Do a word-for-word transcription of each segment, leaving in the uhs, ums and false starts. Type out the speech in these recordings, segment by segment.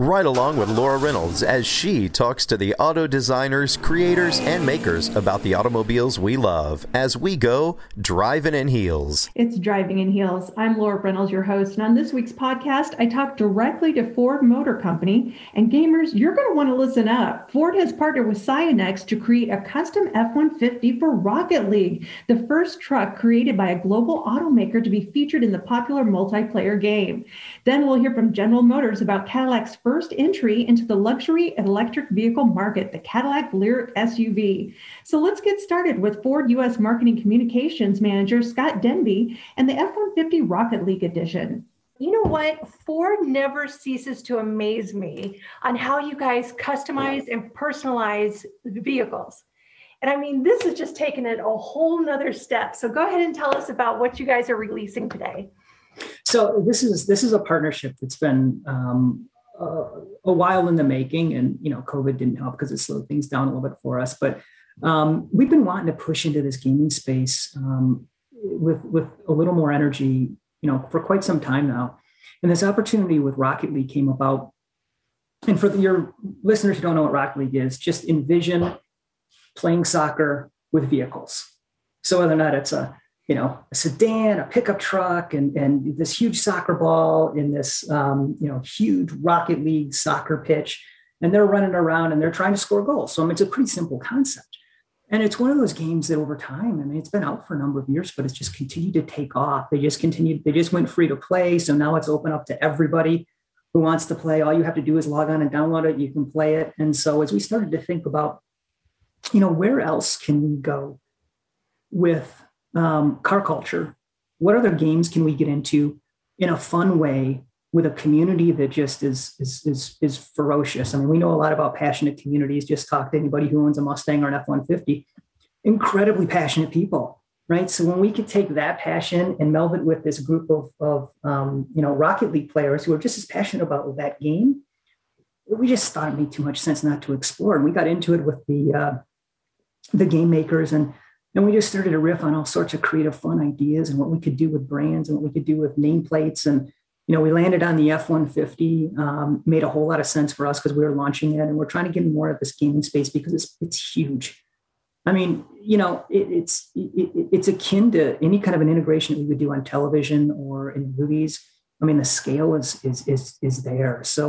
Right along with Laura Reynolds as she talks to the auto designers, creators, and makers about the automobiles we love as we go driving in heels. It's Driving in Heels. I'm Laura Reynolds, your host, and on this week's podcast, I talk directly to Ford Motor Company. And gamers, you're going to want to listen up. Ford has partnered with Psyonix to create a custom F one fifty for Rocket League, the first truck created by a global automaker to be featured in the popular multiplayer game. Then we'll hear from General Motors about Cadillac's first entry into the luxury electric vehicle market, the Cadillac Lyriq S U V. So let's get started with Ford U S Marketing Communications Manager Scott Denby and the F one fifty Rocket League Edition. You know what? Ford never ceases to amaze me on how you guys customize and personalize the vehicles. And I mean, this is just taking it a whole nother step. So go ahead and tell us about what you guys are releasing today. So this is this is a partnership that's been um, Uh, a while in the making, and you know, COVID didn't help because it slowed things down a little bit for us. But um, we've been wanting to push into this gaming space um, with with a little more energy, you know, for quite some time now. And this opportunity with Rocket League came about. And for the, your listeners who don't know what Rocket League is, just envision playing soccer with vehicles. So whether or not it's a you know, a sedan, a pickup truck, and, and this huge soccer ball in this, um, you know, huge Rocket League soccer pitch. And they're running around and they're trying to score goals. So I mean, it's a pretty simple concept. And it's one of those games that over time, I mean, it's been out for a number of years, but it's just continued to take off. They just continued, they just went free to play. So now it's open up to everybody who wants to play. All you have to do is log on and download it. You can play it. And so as we started to think about, you know, where else can we go with Um, car culture? What other games can we get into in a fun way with a community that just is, is, is, is ferocious? I mean, we know a lot about passionate communities. Just talk to anybody who owns a Mustang or an F one fifty. Incredibly passionate people, right? So when we could take that passion and meld it with this group of, of um, you know, Rocket League players who are just as passionate about that game, we just thought it made too much sense not to explore. And we got into it with the, uh, the game makers, and And we just started to riff on all sorts of creative, fun ideas and what we could do with brands and what we could do with nameplates. And, you know, we landed on the F one fifty, um, made a whole lot of sense for us because we were launching it, and we're trying to get more of this gaming space because it's it's huge. I mean, you know, it, it's it, it's akin to any kind of an integration that we would do on television or in movies. I mean, the scale is is is is there. So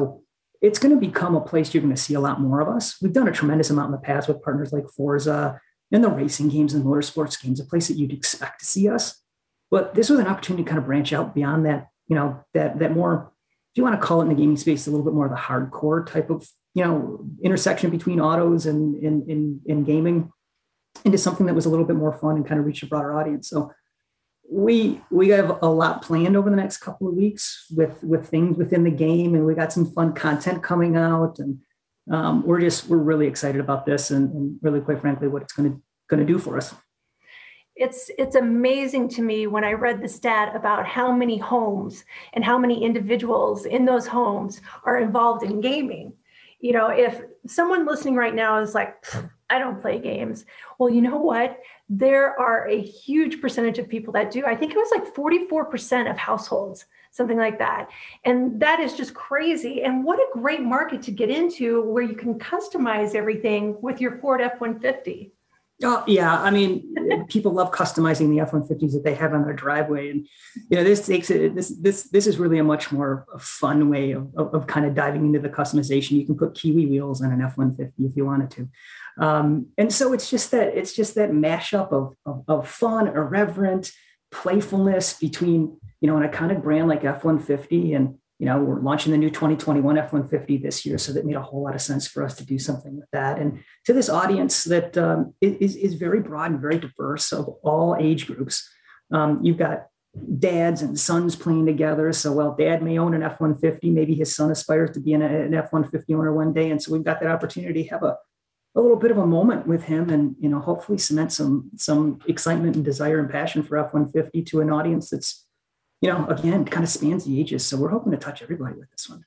it's going to become a place you're going to see a lot more of us. We've done a tremendous amount in the past with partners like Forza and the racing games and motorsports games, a place that you'd expect to see us. But this was an opportunity to kind of branch out beyond that, you know, that that more, if you want to call it in the gaming space, a little bit more of the hardcore type of, you know, intersection between autos and and, and, and gaming, into something that was a little bit more fun and kind of reached a broader audience. So we we have a lot planned over the next couple of weeks with with things within the game, and we got some fun content coming out, and Um, we're just, we're really excited about this and, and really, quite frankly, what it's going to going to do for us. It's it's amazing to me when I read the stat about how many homes and how many individuals in those homes are involved in gaming. You know, if someone listening right now is like, I don't play games. Well, you know what? There are a huge percentage of people that do. I think it was like forty-four percent of households, something like that. And that is just crazy. And what a great market to get into where you can customize everything with your Ford F one fifty. Oh, yeah. I mean, people love customizing the F one fifties that they have on their driveway. And, you know, this takes it, this, this, this is really a much more fun way of, of, of kind of diving into the customization. You can put Kiwi wheels on an F one fifty if you wanted to. Um, and so it's just that, it's just that mashup of, of, of fun, irreverent playfulness between, you know, an iconic brand like F one fifty and, you know, we're launching the new twenty twenty-one F one fifty this year. So that made a whole lot of sense for us to do something with that. And to this audience that um, is, is very broad and very diverse of all age groups. Um, you've got dads and sons playing together. So while dad may own an F one fifty, maybe his son aspires to be an, an F one fifty owner one day. And so we've got that opportunity to have a, a little bit of a moment with him and, you know, hopefully cement some, some excitement and desire and passion for F one fifty to an audience that's, you know, again, kind of spans the ages. So we're hoping to touch everybody with this one.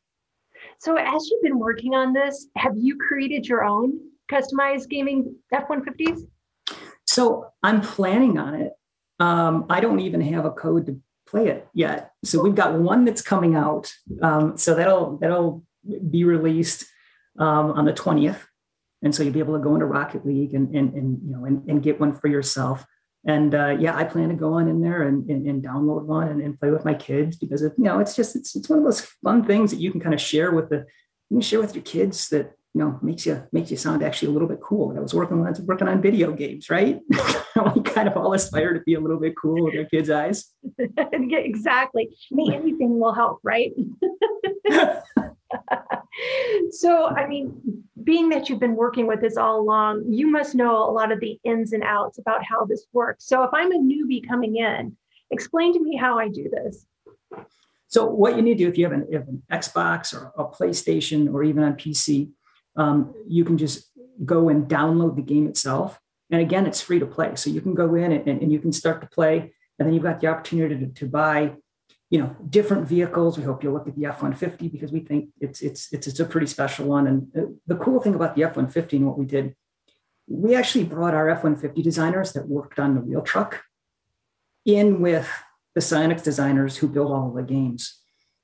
So as you've been working on this, have you created your own customized gaming F one fifties? So I'm planning on it. Um, I don't even have a code to play it yet. So we've got one that's coming out. Um, so that'll that'll be released um, on the twentieth. And so you'll be able to go into Rocket League and, and, and you know, and, and get one for yourself. And uh, yeah, I plan to go on in there and, and, and download one and, and play with my kids because it, you know, it's just, it's, it's one of those fun things that you can kind of share with the, you can share with your kids that, you know, makes you, makes you sound actually a little bit cool. And I was working on, working on video games, right? We kind of all aspire to be a little bit cool with our kids' eyes. Yeah, exactly. I mean, anything will help, right? So, I mean, being that you've been working with this all along, you must know a lot of the ins and outs about how this works. So if I'm a newbie coming in, explain to me how I do this. So what you need to do, if you have an, if an Xbox or a PlayStation or even on P C, um, you can just go and download the game itself. And again, it's free to play. So you can go in and, and you can start to play. And then you've got the opportunity to, to buy, you know, different vehicles. We hope you'll look at the F one fifty because we think it's, it's, it's, it's a pretty special one. And the cool thing about the F one fifty and what we did, we actually brought our F one fifty designers that worked on the wheel truck in with the Psyonix designers who build all the games.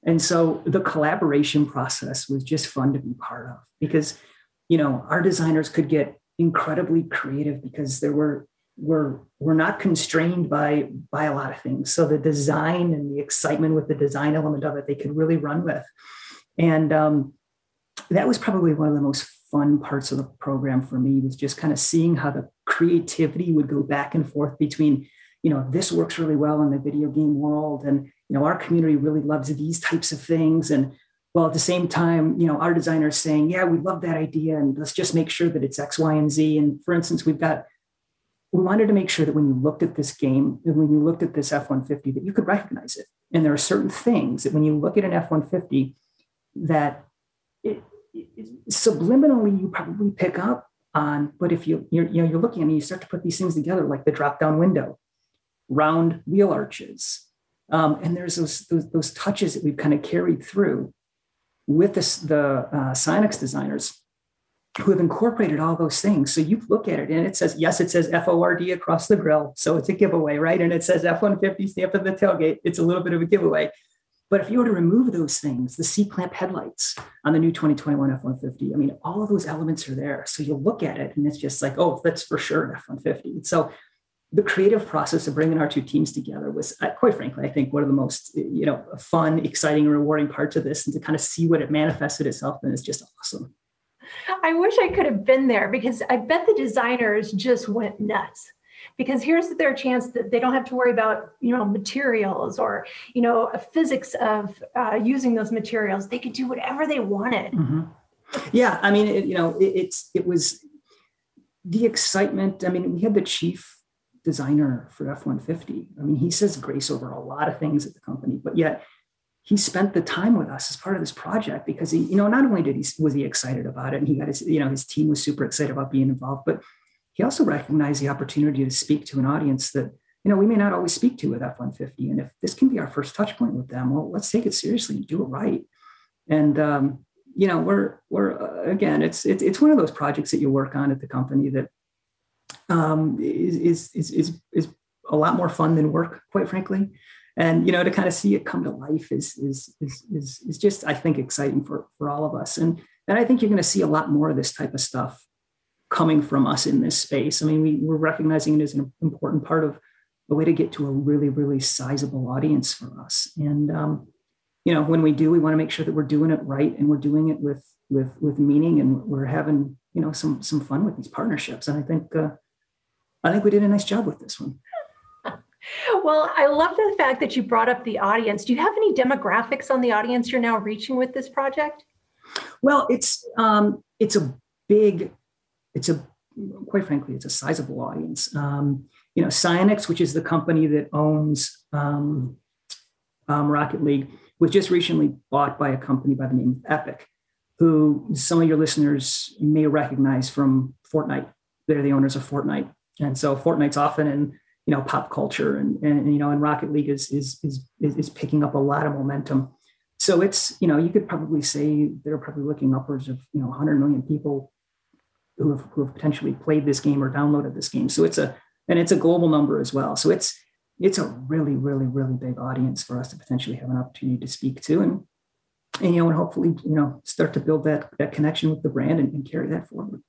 And so the collaboration process was just fun to be part of because, you know, our designers could get incredibly creative because there were, we're we're not constrained by by a lot of things. So the design and the excitement with the design element of it, they could really run with. And um, that was probably one of the most fun parts of the program for me, was just kind of seeing how the creativity would go back and forth between, you know, this works really well in the video game world. And, you know, our community really loves these types of things. And well, at the same time, you know, our designers saying, yeah, we love that idea. And let's just make sure that it's X, Y, and Z. And for instance, we've got, we wanted to make sure that when you looked at this game, and when you looked at this F one fifty, that you could recognize it. And there are certain things that when you look at an F one fifty, that it, it, subliminally you probably pick up on. But if you you're, you know you're looking and you start to put these things together, like the drop-down window, round wheel arches, um, and there's those, those those touches that we've kind of carried through with this, the uh, Psyonix designers, who have incorporated all those things. So you look at it and it says, yes, it says F O R D across the grill. So it's a giveaway, right? And it says F one fifty stamp at the tailgate. It's a little bit of a giveaway. But if you were to remove those things, the C-clamp headlights on the new twenty twenty-one F one fifty, I mean, all of those elements are there. So you look at it and it's just like, oh, that's for sure an F one fifty. So the creative process of bringing our two teams together was, quite frankly, I think one of the most, you know, fun, exciting, rewarding parts of this, and to kind of see what it manifested itself in is just awesome. I wish I could have been there because I bet the designers just went nuts, because here's their chance that they don't have to worry about, you know, materials or, you know, a physics of uh, using those materials. They could do whatever they wanted. Mm-hmm. Yeah. I mean, it, you know, it, it's, it was the excitement. I mean, we had the chief designer for F one fifty. I mean, he says grace over a lot of things at the company, but yet he spent the time with us as part of this project because he, you know, not only did he, was he excited about it, and he got his, you know, his team was super excited about being involved, but he also recognized the opportunity to speak to an audience that, you know, we may not always speak to with F one fifty. And if this can be our first touch point with them, well, let's take it seriously and do it right. And, um, you know, we're, we're, uh, again, it's, it's, it's one of those projects that you work on at the company that um, is, is, is, is, is a lot more fun than work, quite frankly. And, you know, to kind of see it come to life is, is, is, is, is just, I think, exciting for, for all of us. And, and I think you're going to see a lot more of this type of stuff coming from us in this space. I mean, we, we're recognizing it as an important part of a way to get to a really, really sizable audience for us. And, um, you know, when we do, we want to make sure that we're doing it right and we're doing it with, with, with meaning, and we're having, you know, some, some fun with these partnerships. And I think, uh, I think we did a nice job with this one. Well, I love the fact that you brought up the audience. Do you have any demographics on the audience you're now reaching with this project? Well, it's, um, it's a big, it's a, quite frankly, it's a sizable audience. Um, you know, Psyonix, which is the company that owns um, um, Rocket League, was just recently bought by a company by the name of Epic, who some of your listeners may recognize from Fortnite. They're the owners of Fortnite. And so Fortnite's often in, you know, pop culture, and, and, you know, and Rocket League is, is, is, is picking up a lot of momentum. So it's, you know, you could probably say they're probably looking upwards of, you know, one hundred million people who have, who have potentially played this game or downloaded this game. So it's a, and it's a global number as well. So it's, it's a really, really, really big audience for us to potentially have an opportunity to speak to, and, and, you know, and hopefully, you know, start to build that, that connection with the brand and, and carry that forward.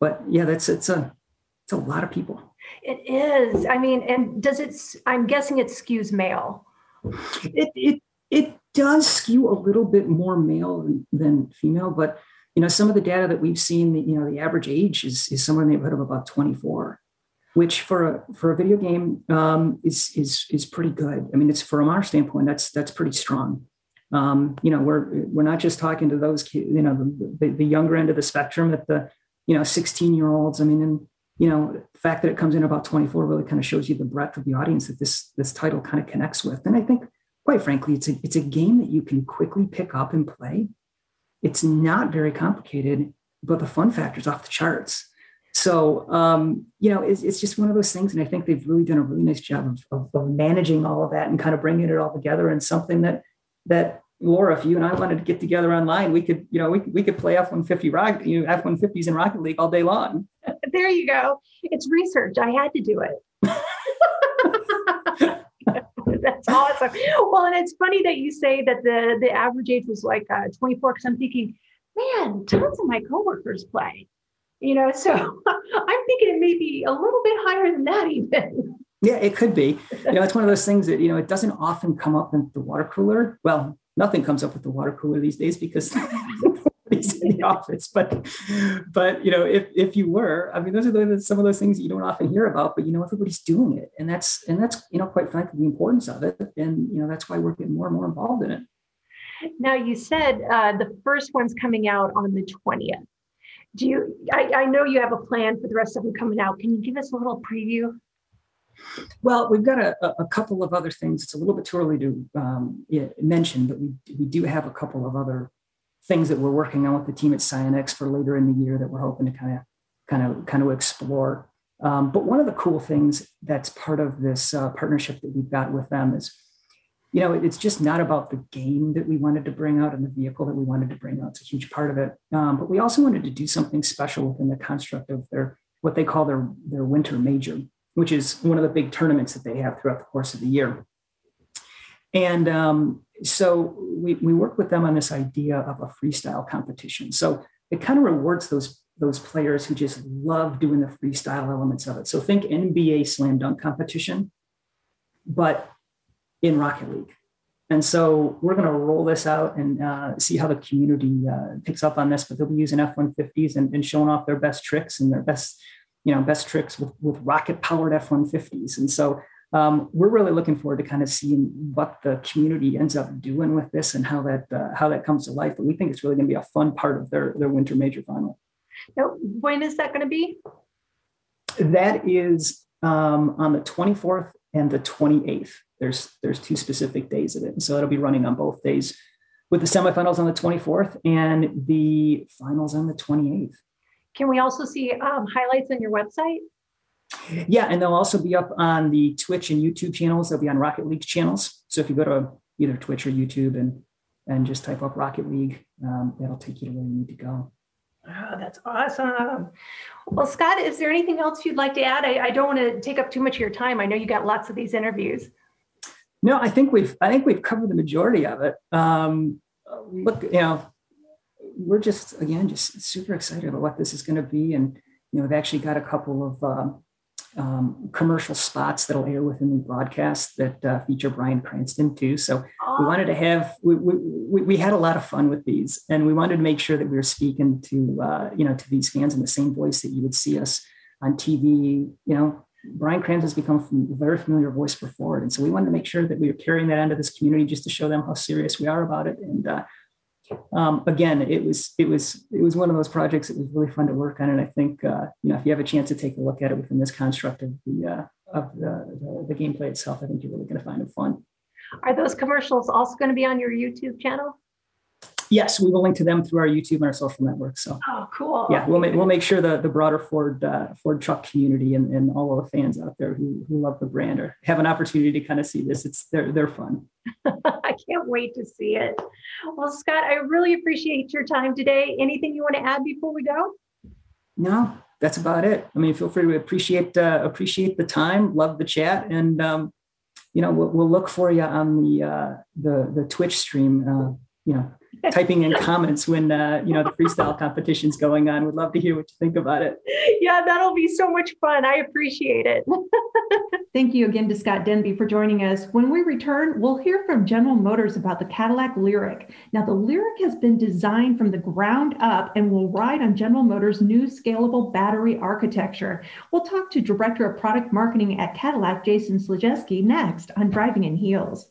But yeah, that's, it's a, it's a lot of people. It is. I mean, and does it, I'm guessing it skews male. It, it, it does skew a little bit more male than, than female, but, you know, some of the data that we've seen, you know, the average age is, is somewhere in the neighborhood of about twenty-four, which for a, for a video game um, is, is, is pretty good. I mean, it's, from our standpoint, that's, that's pretty strong. Um, you know, we're, we're not just talking to those kids, you know, the, the, the younger end of the spectrum, at the, you know, sixteen year olds. I mean, and, you know, the fact that it comes in about twenty-four really kind of shows you the breadth of the audience that this, this title kind of connects with. And I think, quite frankly, it's a, it's a game that you can quickly pick up and play. It's not very complicated, but the fun factor is off the charts. So, um, you know, it's, it's just one of those things. And I think they've really done a really nice job of, of, of managing all of that and kind of bringing it all together. And something that, that Laura, if you and I wanted to get together online, we could, you know, we, we could play F one fifty rock, you know, F one fifties in Rocket League all day long. There you go. It's research. I had to do it. That's awesome. Well, and it's funny that you say that the, the average age was like uh, twenty-four, because I'm thinking, man, tons of my coworkers play, you know, so I'm thinking it may be a little bit higher than that even. Yeah, it could be. You know, it's one of those things that, you know, it doesn't often come up in the water cooler. Well, nothing comes up with the water cooler these days because nobody's in the office. But, but you know, if if you were, I mean, those are the, some of those things that you don't often hear about. But you know, everybody's doing it, and that's and that's you know, quite frankly, the importance of it. And you know, that's why we're getting more and more involved in it. Now, you said uh, the first one's coming out on the twentieth. Do you? I, I know you have a plan for the rest of them coming out. Can you give us a little preview? Well, we've got a, a couple of other things. It's a little bit too early to um, yeah, mention, but we, we do have a couple of other things that we're working on with the team at Psyonix for later in the year that we're hoping to kind of kind of kind of explore. Um, but one of the cool things that's part of this uh, partnership that we've got with them is, you know, it's just not about the game that we wanted to bring out and the vehicle that we wanted to bring out. It's a huge part of it. Um, but we also wanted to do something special within the construct of their, what they call their, their winter major, which is one of the big tournaments that they have throughout the course of the year. And um, so we, we work with them on this idea of a freestyle competition. So it kind of rewards those, those players who just love doing the freestyle elements of it. So think N B A slam dunk competition, but in Rocket League. And so we're going to roll this out and uh, see how the community uh, picks up on this, but they'll be using F one fifties and, and showing off their best tricks and their best you know, best tricks with, with rocket-powered F one fifties. And so um, we're really looking forward to kind of seeing what the community ends up doing with this and how that uh, how that comes to life. But we think it's really going to be a fun part of their, their winter major final. Now, when is that going to be? That is um, on the twenty-fourth and the twenty-eighth. There's, there's two specific days of it. And so it'll be running on both days, with the semifinals on the twenty-fourth and the finals on the twenty-eighth. Can we also see um, highlights on your website? Yeah, and they'll also be up on the Twitch and YouTube channels. They'll be on Rocket League channels. So if you go to either Twitch or YouTube and and just type up Rocket League, um, that'll take you to where you need to go. Oh, that's awesome. Well, Scott, is there anything else you'd like to add? I, I don't want to take up too much of your time. I know you got lots of these interviews. No, I think we've I think we've covered the majority of it. Um, look, you know. We're just, again, just super excited about what this is going to be. And, You know, we've actually got a couple of uh, um, commercial spots that'll air within the broadcast that uh, feature Brian Cranston too. So oh. we wanted to have, we, we, we had a lot of fun with these, and we wanted to make sure that we were speaking to, uh, you know, to these fans in the same voice that you would see us on T V. You know, Brian Cranston has become a very familiar voice for Ford. And so we wanted to make sure that we were carrying that into this community just to show them how serious we are about it. And uh, um, again, it was, it was, it was one of those projects that was really fun to work on. And I think, uh, you know, if you have a chance to take a look at it within this construct of the, uh, of the, the, the gameplay itself, I think you're really going to find it fun. Are those commercials also going to be on your YouTube channel? Yes, we will link to them through our YouTube and our social networks. So, oh, cool. Yeah, we'll make we'll make sure the the broader Ford uh, Ford truck community and, and all of the fans out there who, who love the brand or have an opportunity to kind of see this. It's they're they're fun. I can't wait to see it. Well, Scott, I really appreciate your time today. Anything you want to add before we go? No, that's about it. I mean, feel free to appreciate uh, appreciate the time, love the chat, and um, you know, we'll, we'll look for you on the uh, the the Twitch stream. Uh, you know. Typing in comments when, uh, you know, the freestyle competition's going on. We'd love to hear what you think about it. Yeah, that'll be so much fun. I appreciate it. Thank you again to Scott Denby for joining us. When we return, we'll hear from General Motors about the Cadillac Lyriq. Now, the Lyriq has been designed from the ground up and will ride on General Motors' new scalable battery architecture. We'll talk to Director of Product Marketing at Cadillac, Jason Slajewski, next on Driving in Heels.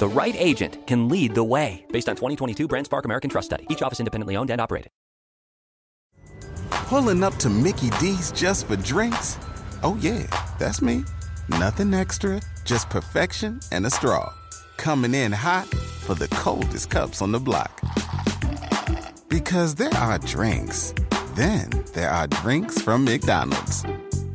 The right agent can lead the way. Based on twenty twenty-two BrandSpark American Trust Study. Each office independently owned and operated. Pulling up to Mickey D's just for drinks? Oh yeah, that's me. Nothing extra, just perfection and a straw. Coming in hot for the coldest cups on the block. Because there are drinks. Then there are drinks from McDonald's.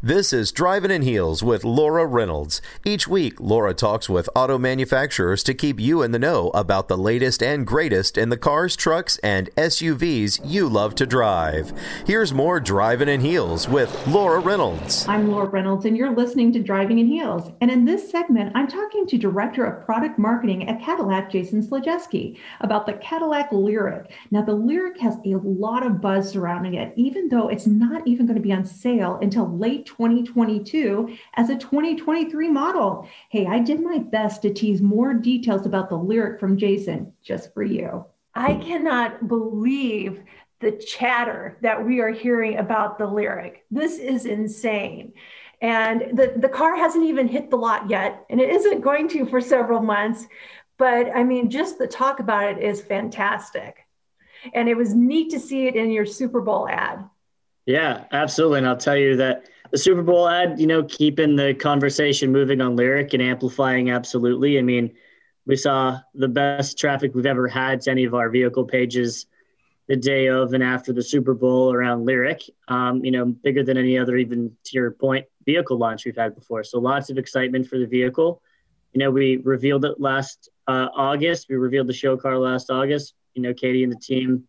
This is Driving in Heels with Laura Reynolds. Each week, Laura talks with auto manufacturers to keep you in the know about the latest and greatest in the cars, trucks, and S U Vs you love to drive. Here's more Driving in Heels with Laura Reynolds. I'm Laura Reynolds, and you're listening to Driving in Heels. And in this segment, I'm talking to Director of Product Marketing at Cadillac, Jason Slajewski, about the Cadillac Lyriq. Now, the Lyriq has a lot of buzz surrounding it, even though it's not even going to be on sale until late twenty twenty-two as a twenty twenty-three model. Hey, I did my best to tease more details about the Lyriq from Jason just for you. I cannot believe the chatter that we are hearing about the Lyriq. This is insane. And the, the car hasn't even hit the lot yet, and it isn't going to for several months. But I mean, just the talk about it is fantastic. And it was neat to see it in your Super Bowl ad. Yeah, absolutely. And I'll tell you that the Super Bowl ad, you know, keeping the conversation moving on Lyriq and amplifying, absolutely. I mean, we saw the best traffic we've ever had to any of our vehicle pages the day of and after the Super Bowl around Lyriq, um, you know, bigger than any other, even to your point, vehicle launch we've had before. So lots of excitement for the vehicle. You know, we revealed it last uh, August. We revealed the show car last August. You know, Katie and the team,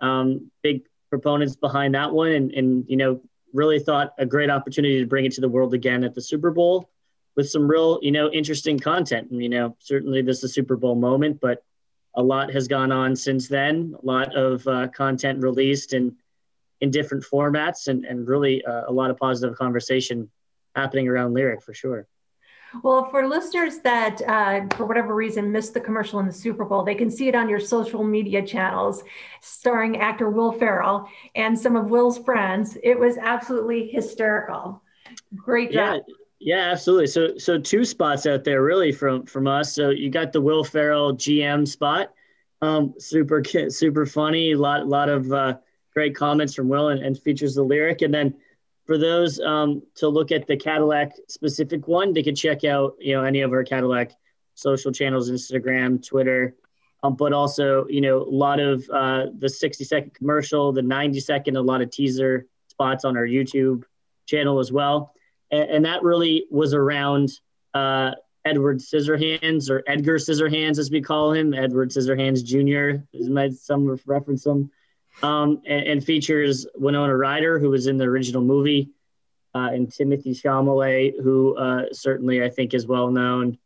um, big proponents behind that one, and, and, you know, really thought a great opportunity to bring it to the world again at the Super Bowl with some real, you know, interesting content. And, you know, certainly this is a Super Bowl moment, but a lot has gone on since then. A lot of uh, content released in, in different formats, and, and really uh, a lot of positive conversation happening around Lyriq for sure. Well, for listeners that, uh, for whatever reason, missed the commercial in the Super Bowl, they can see it on your social media channels, starring actor Will Ferrell and some of Will's friends. It was absolutely hysterical. Great job. Yeah, yeah, absolutely. So, so two spots out there really from from us. So you got the Will Ferrell G M spot, um, super super funny. A lot lot of uh, great comments from Will, and, and features the Lyriq, and then. For those um, to look at the Cadillac specific one, they can check out, you know, any of our Cadillac social channels, Instagram, Twitter, um, but also, you know, a lot of uh, the sixty second commercial, the ninety second, a lot of teaser spots on our YouTube channel as well. And, and that really was around uh, Edward Scissorhands, or Edgar Scissorhands, as we call him, Edward Scissorhands Junior, as some reference him. Um, and, and features Winona Ryder, who was in the original movie, uh, and Timothée Chalamet, who uh, certainly I think is well known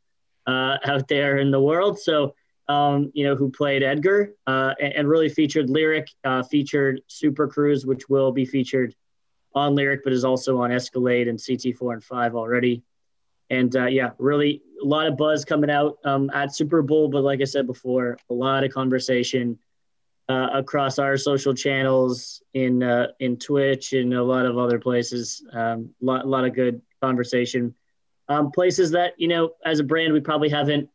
uh, out there in the world. So, um, you know, who played Edgar, uh, and, and really featured Lyriq, uh, featured Super Cruise, which will be featured on Lyriq, but is also on Escalade and C T four and five already. And uh, yeah, really a lot of buzz coming out um, at Super Bowl. But like I said before, a lot of conversation Uh, across our social channels, in uh, in Twitch, and a lot of other places. Um, lot, a lot of good conversation. Um, places that, you know, as a brand, we probably haven't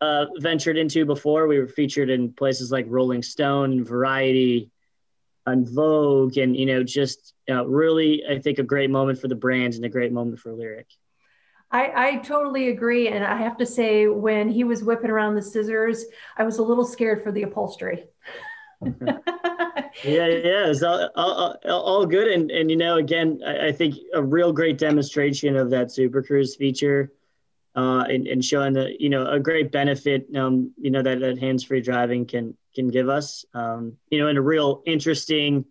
uh, ventured into before. We were featured in places like Rolling Stone, Variety, and Vogue, and, you know, just uh, really, I think, a great moment for the brand and a great moment for Lyriq. I, I totally agree. And I have to say, when he was whipping around the scissors, I was a little scared for the upholstery. yeah, yeah, it's all, all, all good. And, and, you know, again, I, I think a real great demonstration of that Super Cruise feature, uh, and, and showing the, you know, a great benefit, um, you know, that, that hands-free driving can, can give us, um, you know, in a real interesting,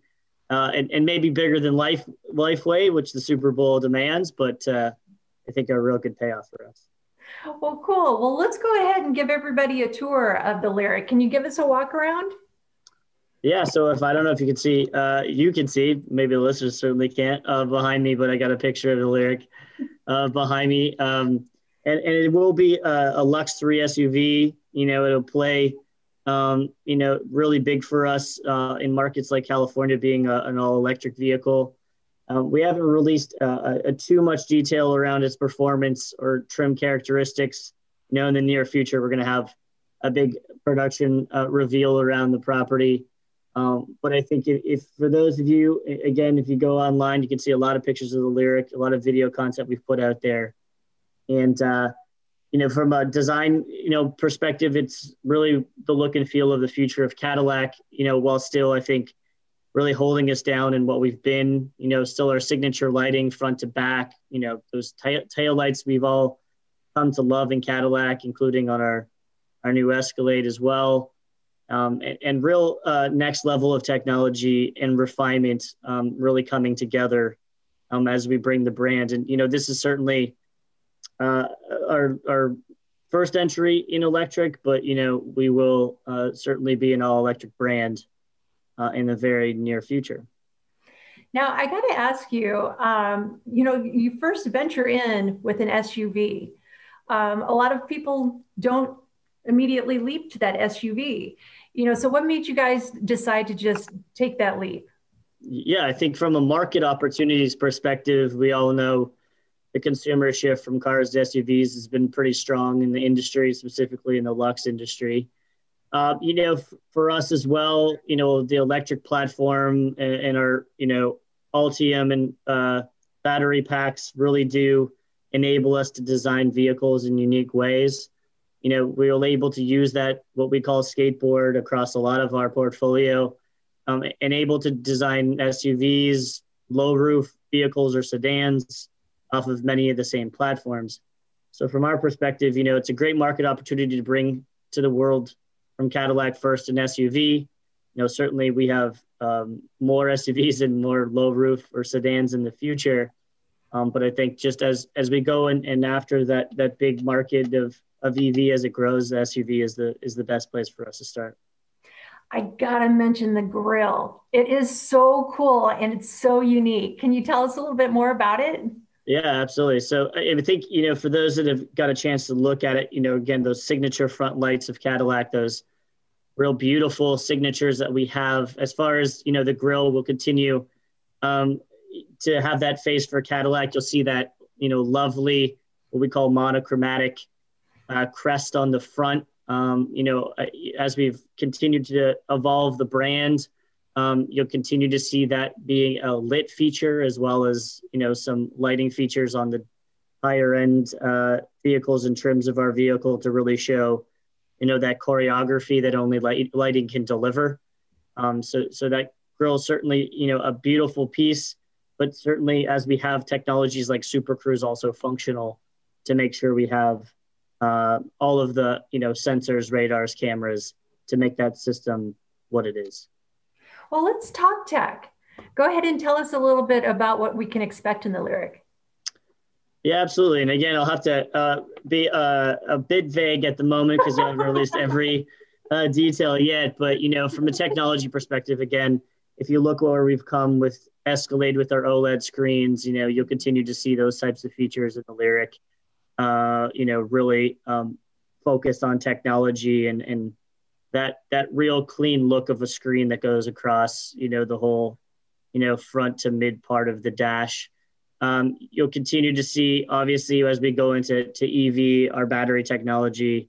uh, and, and maybe bigger than life, life way, which the Super Bowl demands, but uh, I think a real good payoff for us. Well, cool. Well, let's go ahead and give everybody a tour of the Lyriq. Can you give us a walk around? Yeah, so if I don't know if you can see, uh, you can see, maybe the listeners certainly can't, uh, behind me, but I got a picture of the Lyriq uh, behind me. Um, and, and it will be a, a Lux three S U V. You know, it'll play, um, you know, really big for us uh, in markets like California, being a, an all-electric vehicle. Um, we haven't released uh, a, a too much detail around its performance or trim characteristics. You know, in the near future, we're going to have a big production uh, reveal around the property. Um, but I think if, if for those of you, again, if you go online, you can see a lot of pictures of the Lyriq, a lot of video content we've put out there. And, uh, you know, from a design, you know, perspective, it's really the look and feel of the future of Cadillac, you know, while still, I think, really holding us down in what we've been, you know, still our signature lighting front to back, you know, those tail, tail lights we've all come to love in Cadillac, including on our, our new Escalade as well. Um, and, and real uh, next level of technology and refinement um, really coming together um, as we bring the brand. And, you know, this is certainly uh, our, our first entry in electric, but, you know, we will uh, certainly be an all-electric brand uh, in the very near future. Now, I got to ask you, um, you know, you first venture in with an S U V. Um, a lot of people don't immediately leap to that S U V, you know, so what made you guys decide to just take that leap? Yeah, I think from a market opportunities perspective, we all know the consumer shift from cars to S U Vs has been pretty strong in the industry, specifically in the luxe industry. Uh, you know, f- for us as well, you know, the electric platform and, and our, you know, Ultium and uh, battery packs really do enable us to design vehicles in unique ways. You know, we were able to use that, what we call skateboard, across a lot of our portfolio, um, and able to design S U Vs, low roof vehicles, or sedans off of many of the same platforms. So from our perspective, you know, it's a great market opportunity to bring to the world from Cadillac first an S U V. You know, certainly we have um, more S U Vs and more low roof or sedans in the future. Um, but I think just as as we go in, and after that that big market of of E V as it grows, the S U V is the is the best place for us to start. I gotta mention the grill. It is so cool and it's so unique. Can you tell us a little bit more about it? Yeah, absolutely. So I think, you know, for those that have got a chance to look at it, you know, again, those signature front lights of Cadillac, those real beautiful signatures that we have. As far as, you know, the grill will continue um, to have that face for Cadillac. You'll see that, you know, lovely, what we call monochromatic uh, crest on the front. Um, you know, as we've continued to evolve the brand, um, you'll continue to see that being a lit feature, as well as, you know, some lighting features on the higher end uh, vehicles and trims of our vehicle to really show, you know, that choreography that only light, lighting can deliver. Um, so, so that grill certainly, you know, a beautiful piece, but certainly as we have technologies like Super Cruise, also functional to make sure we have Uh, all of the, you know, sensors, radars, cameras to make that system what it is. Well, let's talk tech. Go ahead and tell us a little bit about what we can expect in the Lyriq. Yeah, absolutely. And again, I'll have to uh, be uh, a bit vague at the moment because I haven't released every uh, detail yet. But, you know, from a technology perspective, again, if you look where we've come with Escalade with our OLED screens, you know, you'll continue to see those types of features in the Lyriq. Uh, you know, really um, focused on technology and, and that that real clean look of a screen that goes across, you know, the whole, you know, front to mid part of the dash. Um, you'll continue to see, obviously, as we go into to E V, our battery technology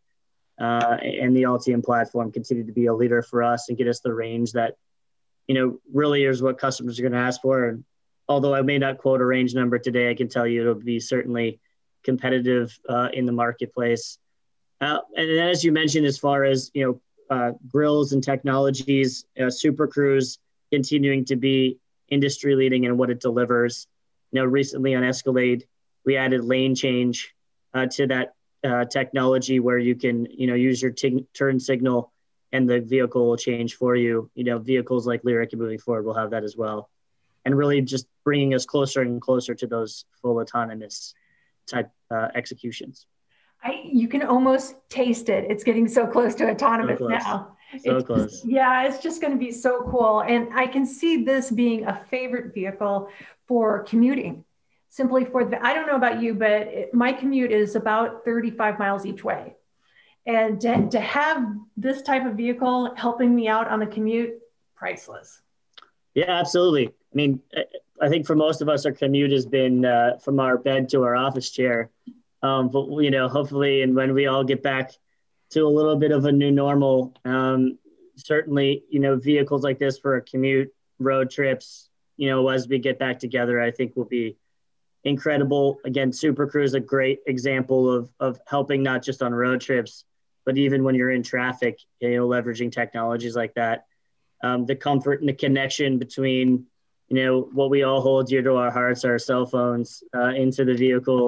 uh, and the Ultium platform continue to be a leader for us and get us the range that, you know, really is what customers are going to ask for. And although I may not quote a range number today, I can tell you it'll be certainly competitive uh, in the marketplace. Uh, and then as you mentioned, as far as, you know, uh, grills and technologies, uh, Super Cruise continuing to be industry leading in what it delivers. You know, recently on Escalade, we added lane change uh, to that uh, technology where you can, you know, use your t- turn signal and the vehicle will change for you. You know, vehicles like Lyriq and moving forward will have that as well. And really just bringing us closer and closer to those full autonomous type uh, executions. I, you can almost taste it. It's getting so close to autonomous so close. now. So it's close. Just, yeah, it's just going to be so cool. And I can see this being a favorite vehicle for commuting. Simply for the, I don't know about you, but it, my commute is about thirty-five miles each way. And to, to have this type of vehicle helping me out on the commute, priceless. Yeah, absolutely. I mean, I think for most of us, our commute has been uh, from our bed to our office chair. Um, but, you know, hopefully, and when we all get back to a little bit of a new normal, um, certainly, you know, vehicles like this for a commute, road trips, you know, as we get back together, I think will be incredible. Again, Super Cruise, a great example of of helping not just on road trips, but even when you're in traffic, you know, leveraging technologies like that. Um, the comfort and the connection between, you know, what we all hold dear to our hearts, our cell phones, uh, into the vehicle,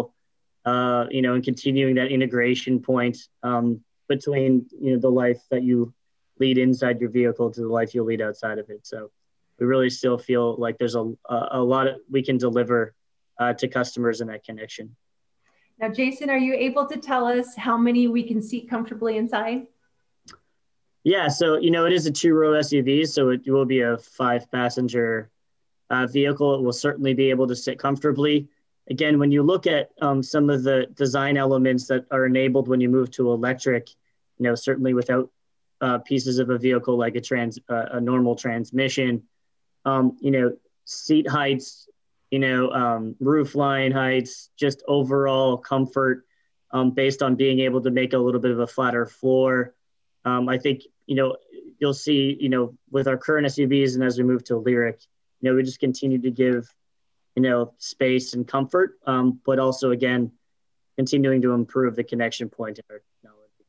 uh, you know, and continuing that integration point um, between, you know, the life that you lead inside your vehicle to the life you lead outside of it. So we really still feel like there's a, a lot of, we can deliver uh, to customers in that connection. Now, Jason, are you able to tell us how many we can seat comfortably inside? Yeah, so, you know, it is a two-row S U V, so it will be a five-passenger Uh, vehicle. It will certainly be able to sit comfortably. Again, when you look at um, some of the design elements that are enabled when you move to electric, you know, certainly without uh, pieces of a vehicle like a trans, uh, a normal transmission, um, you know, seat heights, you know, um, roof line heights, just overall comfort um, based on being able to make a little bit of a flatter floor. Um, I think, you know, you'll see, you know, with our current S U Vs and as we move to Lyriq, you know, we just continue to give, you know, space and comfort, um, but also, again, continuing to improve the connection point in our technology.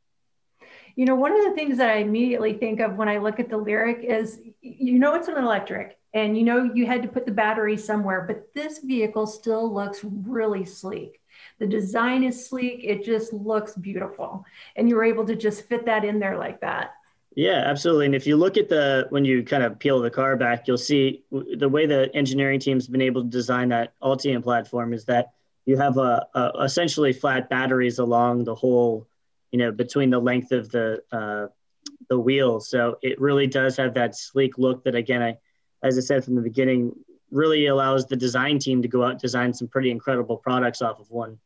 you know, one of the things that I immediately think of when I look at the Lyriq is, you know, it's an electric and, you know, you had to put the battery somewhere, but this vehicle still looks really sleek. The design is sleek. It just looks beautiful. And you were able to just fit that in there like that. Yeah, absolutely. And if you look at the, when you kind of peel the car back, you'll see the way the engineering team's been able to design that Ultium platform is that you have a, a essentially flat batteries along the whole, you know, between the length of the uh, the wheels. So it really does have that sleek look that, again, I, as I said from the beginning, really allows the design team to go out and design some pretty incredible products off of one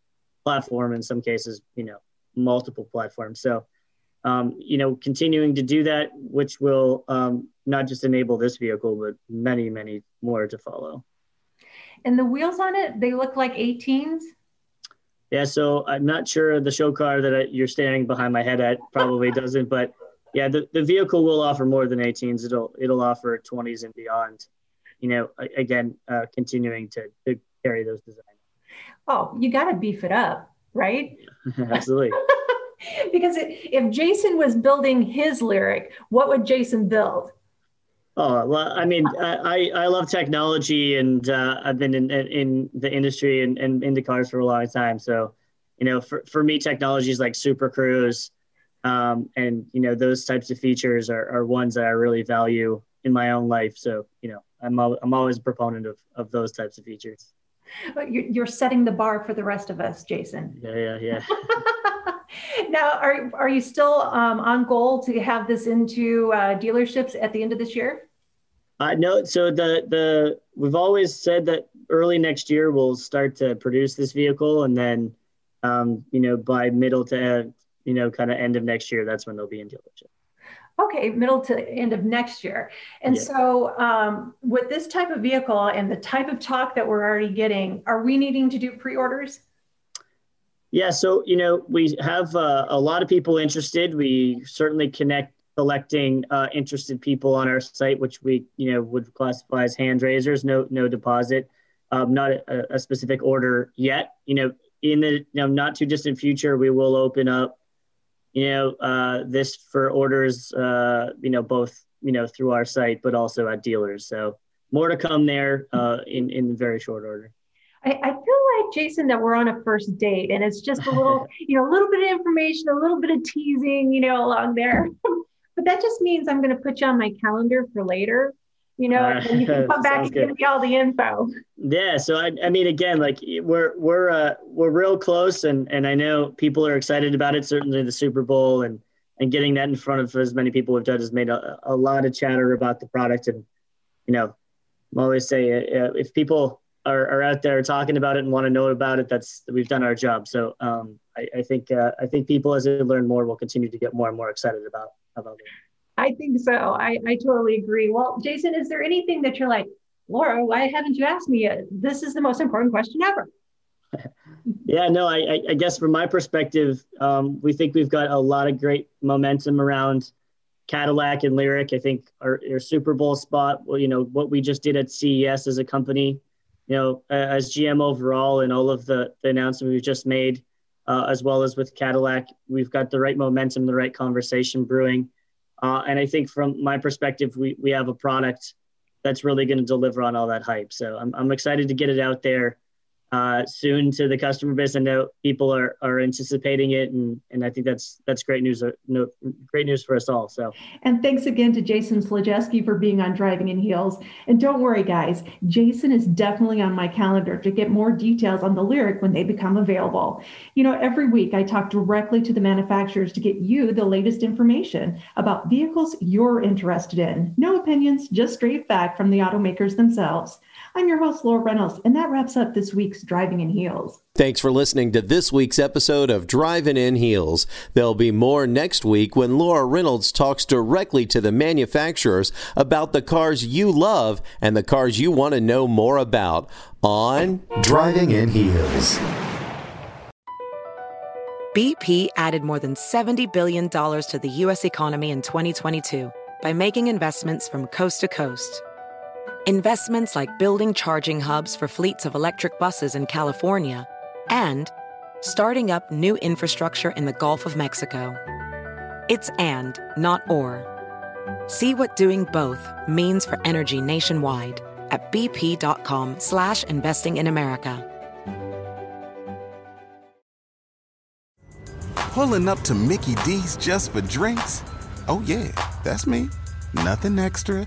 platform, in some cases, you know, multiple platforms. So, um, you know, continuing to do that, which will um, not just enable this vehicle, but many, many more to follow. And the wheels on it, they look like eighteens. Yeah, so I'm not sure the show car that I, you're standing behind my head at probably doesn't, but yeah, the, the vehicle will offer more than eighteens. It'll it'll offer twenties and beyond. You know, again, uh, continuing to, to carry those designs. Oh, you got to beef it up, right? Absolutely. Because it, if Jason was building his Lyriq, what would Jason build? Oh, well, I mean, I, I love technology, and uh, I've been in, in, in the industry and, and into cars for a long time. So, you know, for, for me, technology is like Super Cruise. Um, and, you know, those types of features are, are ones that I really value in my own life. So, you know, I'm, al I'm always a proponent of, of those types of features. But you're setting the bar for the rest of us, Jason. Yeah, yeah, yeah. Now, are, are you still um, on goal to have this into uh, dealerships at the end of this year? Uh, no, so the, the we've always said that early next year we'll start to produce this vehicle, and then, um, you know, by middle to, uh, you know, kind of end of next year, that's when they'll be in dealerships. Okay, middle to end of next year. And yeah. So um, with this type of vehicle and the type of talk that we're already getting, are we needing to do pre-orders? Yeah, so, you know, we have uh, a lot of people interested. We certainly connect collecting uh, interested people on our site, which we, you know, would classify as hand raisers, no no deposit, um, not a, a specific order yet. You know, in the you know, not too distant future, we will open up, you know, uh, this for orders, uh, you know, both, you know, through our site, but also at dealers. So more to come there uh, in, in very short order. I, I feel like, Jason, that we're on a first date, and it's just a little, you know, a little bit of information, a little bit of teasing, you know, along there. But that just means I'm going to put you on my calendar for later, you know, uh, and you can come back and good. Give me all the info. Yeah. So, I, I mean, again, like we're, we're, uh, we're real close, and, and I know people are excited about it. Certainly the Super Bowl and, and getting that in front of as many people have done has made a, a lot of chatter about the product. And, you know, I always say uh, if people Are, are out there talking about it and want to know about it, that's we've done our job. So um, I, I think uh, I think people, as they learn more, will continue to get more and more excited about about it. I think so. I, I totally agree. Well, Jason, is there anything that you're like, Laura, why haven't you asked me yet? This is the most important question ever. Yeah, no, I, I guess from my perspective, um, we think we've got a lot of great momentum around Cadillac and Lyriq. I think our, our Super Bowl spot, well, you know, what we just did at C E S as a company, you know, as G M overall and all of the, the announcement we've just made, uh, as well as with Cadillac, we've got the right momentum, the right conversation brewing. Uh, and I think from my perspective, we, we have a product that's really going to deliver on all that hype. So I'm, I'm excited to get it out there uh, soon to the customer base. I know people are, are anticipating it. And, and I think that's, that's great news, uh, no, great news for us all. So, and thanks again to Jason Slajewski for being on Driving in Heels. And don't worry, guys, Jason is definitely on my calendar to get more details on the Lyriq when they become available. You know, every week I talk directly to the manufacturers to get you the latest information about vehicles you're interested in. No opinions, just straight fact from the automakers themselves. I'm your host, Laura Reynolds, and that wraps up this week's Driving in Heels. Thanks for listening to this week's episode of Driving in Heels. There'll be more next week when Laura Reynolds talks directly to the manufacturers about the cars you love and the cars you want to know more about on Driving in Heels. B P added more than seventy billion dollars to the U S economy in twenty twenty-two by making investments from coast to coast. Investments like building charging hubs for fleets of electric buses in California and starting up new infrastructure in the Gulf of Mexico. It's and, not or. See what doing both means for energy nationwide at bp.com slash investing in America. Pulling up to Mickey D's just for drinks? Oh yeah, that's me. Nothing extra,